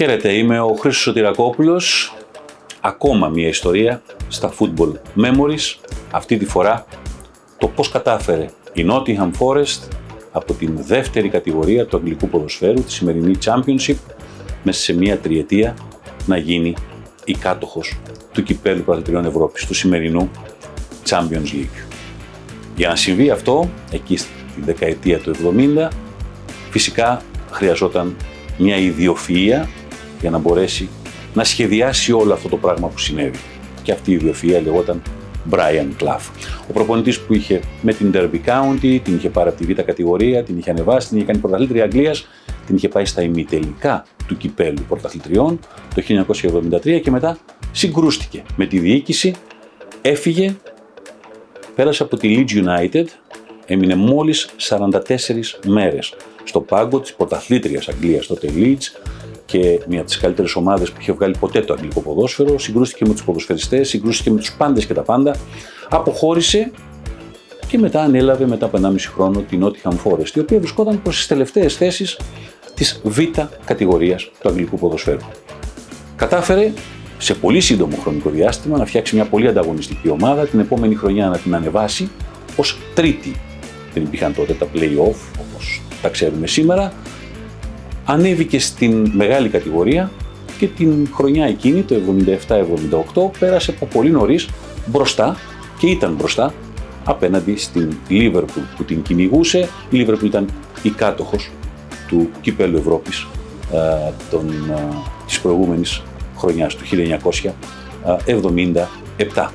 Χαίρετε, είμαι ο Χρήστος Σωτηρακόπουλος. Ακόμα μια ιστορία στα Football Memories. Αυτή τη φορά το πώς κατάφερε η Νότιγχαμ Φόρεστ από την δεύτερη κατηγορία του αγγλικού ποδοσφαίρου, τη σημερινή Championship, μέσα σε μια τριετία να γίνει η κάτοχος του Κυπέλλου Πρωταθλητριών Ευρώπης, του σημερινού Champions League. Για να συμβεί αυτό, εκεί στη δεκαετία του 70, φυσικά χρειαζόταν μια ιδιοφυΐα για να μπορέσει να σχεδιάσει όλο αυτό το πράγμα που συνέβη. Και αυτή η ιδιοφυΐα λεγόταν Μπράιαν Κλαφ. Ο προπονητής που είχε με την Derby County, την είχε πάρει από τη Β' κατηγορία, την είχε ανεβάσει, την είχε κάνει πρωταθλήτρια Αγγλίας, την είχε πάει στα ημιτελικά του Κυπέλλου Πρωταθλητριών το 1973 και μετά συγκρούστηκε με τη διοίκηση, έφυγε, πέρασε από τη Leeds United, έμεινε μόλις 44 μέρες στο πάγκο της πρωταθλήτριας Αγγλίας, τότε Leeds, και μια από τις καλύτερες ομάδες που είχε βγάλει ποτέ το αγγλικό ποδόσφαιρο. Συγκρούστηκε με τους ποδοσφαιριστές, συγκρούστηκε με τους πάντες και τα πάντα. Αποχώρησε και μετά ανέλαβε μετά από 1,5 χρόνο την Νότιγχαμ Φόρεστ, η οποία βρισκόταν προς τις τελευταίες θέσεις της Β κατηγορίας του αγγλικού ποδοσφαίρου. Κατάφερε σε πολύ σύντομο χρονικό διάστημα να φτιάξει μια πολύ ανταγωνιστική ομάδα, την επόμενη χρονιά να την ανεβάσει ως τρίτη. Δεν υπήρχαν τότε τα play-off όπως τα ξέρουμε σήμερα. Ανέβηκε στην μεγάλη κατηγορία και την χρονιά εκείνη, το 77-78, πέρασε από πολύ νωρίς μπροστά και ήταν μπροστά απέναντι στην Λίβερπουλ που την κυνηγούσε. Η Λίβερπουλ ήταν η κάτοχος του Κυπέλλου Ευρώπης της προηγούμενης χρονιάς, του 1977.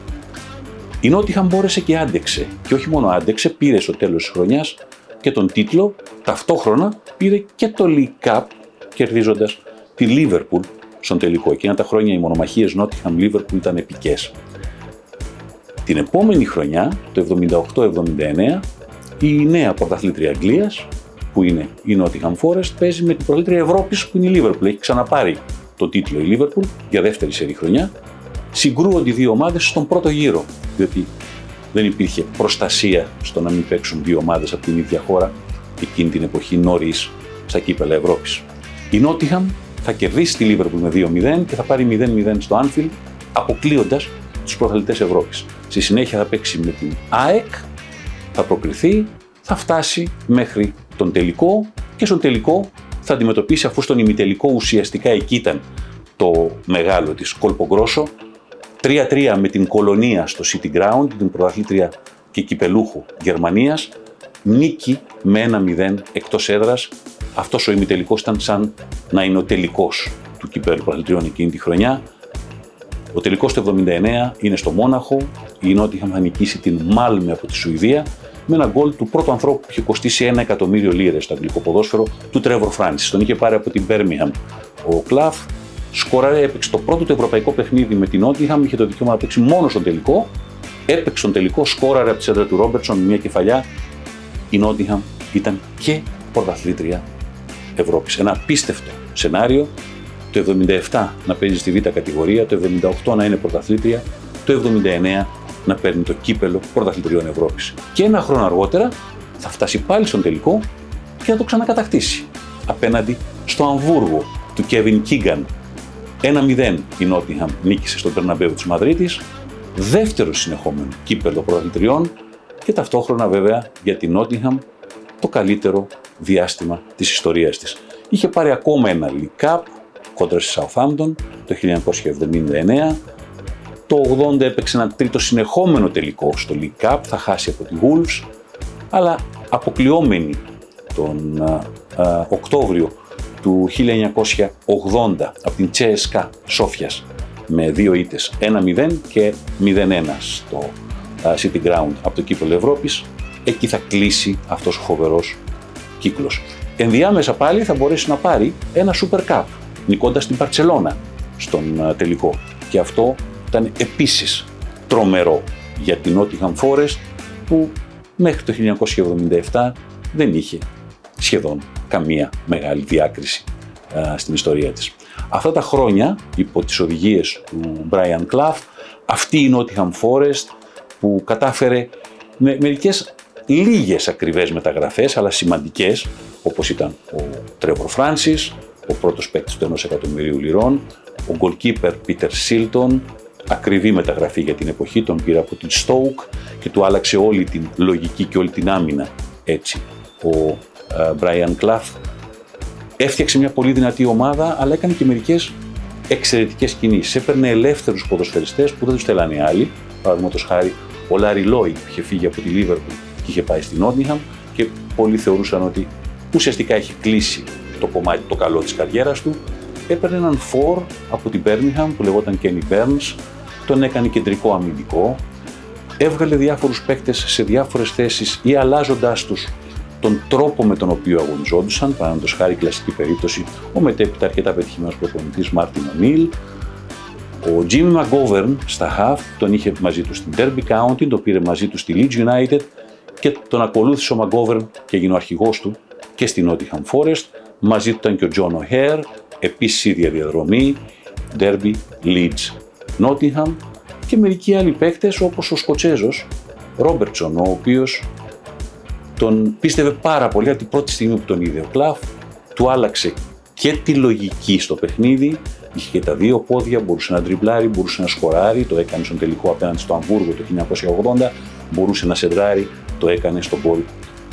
Η Νότιγχαμ μπόρεσε και άντεξε, και όχι μόνο άντεξε, πήρε στο τέλος της χρονιάς και τον τίτλο, ταυτόχρονα πήρε και το League Cup, κερδίζοντας τη Λίβερπουλ στον τελικό. Εκείνα τα χρόνια οι μονομαχίες Νότιγχαμ Λίβερπουλ ήταν επικές. Την επόμενη χρονιά, το 78-79, η νέα πρωταθλήτρια Αγγλίας, που είναι η Νότιγχαμ Φόρεστ, παίζει με την πρωταθλήτρια Ευρώπης, που είναι η Λίβερπουλ. Έχει ξαναπάρει το τίτλο η Λίβερπουλ για δεύτερη σερή χρονιά. Συγκρούονται οι δύο ομάδες στον πρώτο γύρο, διότι δεν υπήρχε προστασία στο να μην παίξουν δύο ομάδες από την ίδια χώρα εκείνη την εποχή νωρίς στα κύπελλα Ευρώπης. Η Νότιγχαμ θα κερδίσει τη Λίβερπουλ με 2-0 και θα πάρει 0-0 στο Anfield, αποκλείοντας τους πρωταθλητές Ευρώπης. Στη συνέχεια θα παίξει με την ΑΕΚ, θα προκριθεί, θα φτάσει μέχρι τον τελικό και στον τελικό θα αντιμετωπίσει, αφού στον ημιτελικό ουσιαστικά εκεί ήταν το μεγάλο της κόλπο γκρόσο, 3-3 με την Κολωνία στο City Ground, την πρωταθλήτρια και κυπελούχο Γερμανίας, νίκη με 1-0 εκτός έδρας. Αυτός ο ημιτελικός ήταν σαν να είναι ο τελικός του Κυπέλλου Πρωταθλητριών εκείνη τη χρονιά. Ο τελικός του 79 είναι στο Μόναχο, η Νότιγχαμ θα νικήσει την Μάλμη από τη Σουηδία με ένα γκολ του πρώτου ανθρώπου που είχε κοστίσει 1.000.000 λίρες στο αγγλικό ποδόσφαιρο, του Trevor Francis. Τον είχε πάρει από την Birmingham ο Κλαφ. Σκόραρε, έπαιξε το πρώτο του ευρωπαϊκό παιχνίδι με την Νότιγχαμ, είχε το δικαίωμα να παίξει μόνο στον τελικό. Έπαιξε στον τελικό, σκόραρε από τη σέντρα του Ρόμπερτσον μια κεφαλιά. Η Νότιγχαμ ήταν και πρωταθλήτρια Ευρώπης. Ένα απίστευτο σενάριο. Το 77 να παίζει στη Β' κατηγορία, το 78 να είναι πρωταθλήτρια, το 79 να παίρνει το κύπελλο Πρωταθλητριών Ευρώπης. Και ένα χρόνο αργότερα θα φτάσει πάλι στον τελικό και θα το ξανακατακτήσει απέναντι στο Αμβούργο του Κέβιν Κίγκαν. 1-0 η Νότιγχαμ νίκησε στον Περναμπέβο της Μαδρίτης, δεύτερο συνεχόμενο κύπελλο πρωταθλητριών και ταυτόχρονα βέβαια για την Νότιγχαμ το καλύτερο διάστημα της ιστορίας της. Είχε πάρει ακόμα ένα League Cup κόντρα στη Southampton το 1979, το 80 έπαιξε ένα τρίτο συνεχόμενο τελικό στο League Cup, θα χάσει από τη Wolves, αλλά αποκλειόμενη τον Οκτώβριο του 1980 από την CSKA Σόφιας με δύο ήττες, 1-0 και 0-1 στο City Ground από το Κύπελλο Ευρώπης. Εκεί θα κλείσει αυτός ο φοβερός κύκλος. Ενδιάμεσα πάλι θα μπορέσει να πάρει ένα Super Cup νικώντας την Παρτσελώνα στον τελικό, και αυτό ήταν επίσης τρομερό για την Νότιγχαμ Φόρεστ που μέχρι το 1977 δεν είχε σχεδόν καμία μεγάλη διάκριση στην ιστορία της. Αυτά τα χρόνια, υπό τις οδηγίες του Brian Clough, αυτή η Nottingham Forest που κατάφερε με μερικές λίγες ακριβές μεταγραφές, αλλά σημαντικές, όπως ήταν ο Trevor Francis, ο πρώτος παίκτης του 1 εκατομμυρίου λιρών. Ο γκολκίπερ Peter Shilton, ακριβή μεταγραφή για την εποχή, τον πήρε από την Stoke και του άλλαξε όλη την λογική και όλη την άμυνα έτσι. Ο Μπράιαν Κλαφ έφτιαξε μια πολύ δυνατή ομάδα, αλλά έκανε και μερικές εξαιρετικές κινήσεις. Έπαιρνε ελεύθερους ποδοσφαιριστές που δεν τους θέλανε οι άλλοι. Παραδείγματος χάρη, ο Larry Lloyd είχε φύγει από τη Λίβερπουλ και είχε πάει στην Νότιγχαμ και πολλοί θεωρούσαν ότι ουσιαστικά έχει κλείσει το κομμάτι, το καλό της καριέρας του. Έπαιρνε έναν φορ από την Birmingham που λεγόταν Kenny Burns, τον έκανε κεντρικό αμυντικό, έβγαλε διάφορους παίκτες σε διάφορες θέσεις ή αλλάζοντάς τους τον τρόπο με τον οποίο αγωνιζόντουσαν. Παραδείγματος χάρη, κλασική περίπτωση, ο μετέπειτα αρκετά πετυχημένος προπονητής Μάρτιν Ο'Νιλ. Ο Jimmy McGovern στα half, τον είχε μαζί του στην Derby County, τον πήρε μαζί του στη Leeds United και τον ακολούθησε ο McGovern και έγινε ο αρχηγός του και στη Νότιγχαμ Φόρεστ. Μαζί του ήταν και ο John O'Hare, επίσης ίδια διαδρομή, Derby, Leeds, Νότιγχαμ και μερικοί άλλοι παίκτες όπως ο Σκοτσέζος Ρόμπερτσον, ο οποίος τον πίστευε πάρα πολύ από την πρώτη στιγμή που τον είδε ο Κλαφ, του άλλαξε και τη λογική στο παιχνίδι, είχε και τα δύο πόδια, μπορούσε να ντριμπλάρει, μπορούσε να σκοράρει, το έκανε στον τελικό απέναντι στο Αμβούργο το 1980, μπορούσε να σεντράρει, το έκανε στον γκολ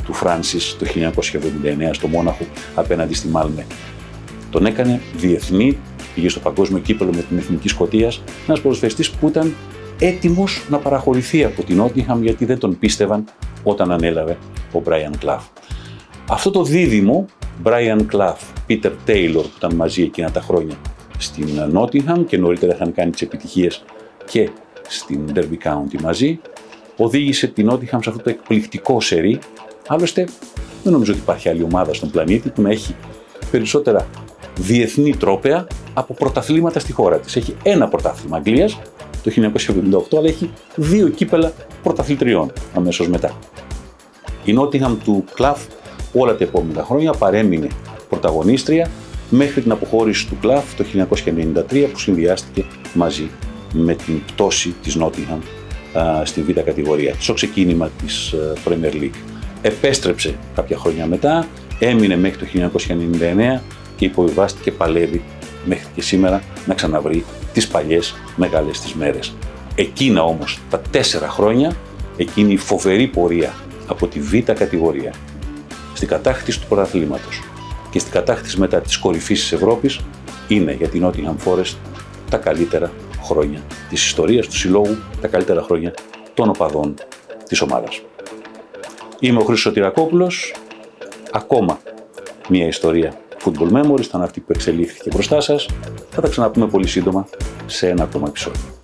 του Francis το 1979 στο Μόναχο απέναντι στη Μάλμη. Τον έκανε διεθνή, πήγε στο παγκόσμιο κύπελλο με την Εθνική Σκωτίας, ένας ποδοσφαιριστής που ήταν έτοιμος να παραχωρηθεί από την Νότιγχαμ γιατί δεν τον πίστευαν όταν ανέλαβε ο Μπράιαν Κλαφ. Αυτό το δίδυμο, Μπράιαν Κλαφ, Πίτερ Τέιλορ που ήταν μαζί εκείνα τα χρόνια στην Νότιγχαμ και νωρίτερα είχαν κάνει τις επιτυχίες και στην Derby County μαζί, οδήγησε την Νότιγχαμ σε αυτό το εκπληκτικό σερί. Άλλωστε, δεν νομίζω ότι υπάρχει άλλη ομάδα στον πλανήτη που να έχει περισσότερα διεθνή τρόπαια από πρωταθλήματα στη χώρα της. Έχει ένα πρωτάθλημα Αγγλίας το 1978, αλλά έχει δύο κύπελλα πρωταθλητριών αμέσως μετά. Η Νότιγχαμ του Κλαφ όλα τα επόμενα χρόνια παρέμεινε πρωταγωνίστρια μέχρι την αποχώρηση του Κλαφ το 1993 που συνδυάστηκε μαζί με την πτώση της Νότιγχαμ στην β' κατηγορία, στο ξεκίνημα της Premier League. Επέστρεψε κάποια χρόνια μετά, έμεινε μέχρι το 1999 και υποβιβάστηκε, παλεύει μέχρι και σήμερα να ξαναβρει τις παλιές μεγάλες τις μέρες. Εκείνα όμως τα 4 χρόνια, εκείνη η φοβερή πορεία από τη β' κατηγορία στην κατάκτηση του πρωταθλήματος και στην κατάκτηση μετά της κορυφής της Ευρώπης είναι για την Νότιγχαμ Φόρεστ τα καλύτερα χρόνια της ιστορίας του συλλόγου, τα καλύτερα χρόνια των οπαδών της ομάδας. Είμαι ο Χρήστος Σωτηρακόπουλος, ακόμα μια ιστορία Football Memories, ήταν αυτή που εξελίχθηκε μπροστά σας. Θα τα ξαναπούμε πολύ σύντομα σε ένα ακόμα επεισόδιο.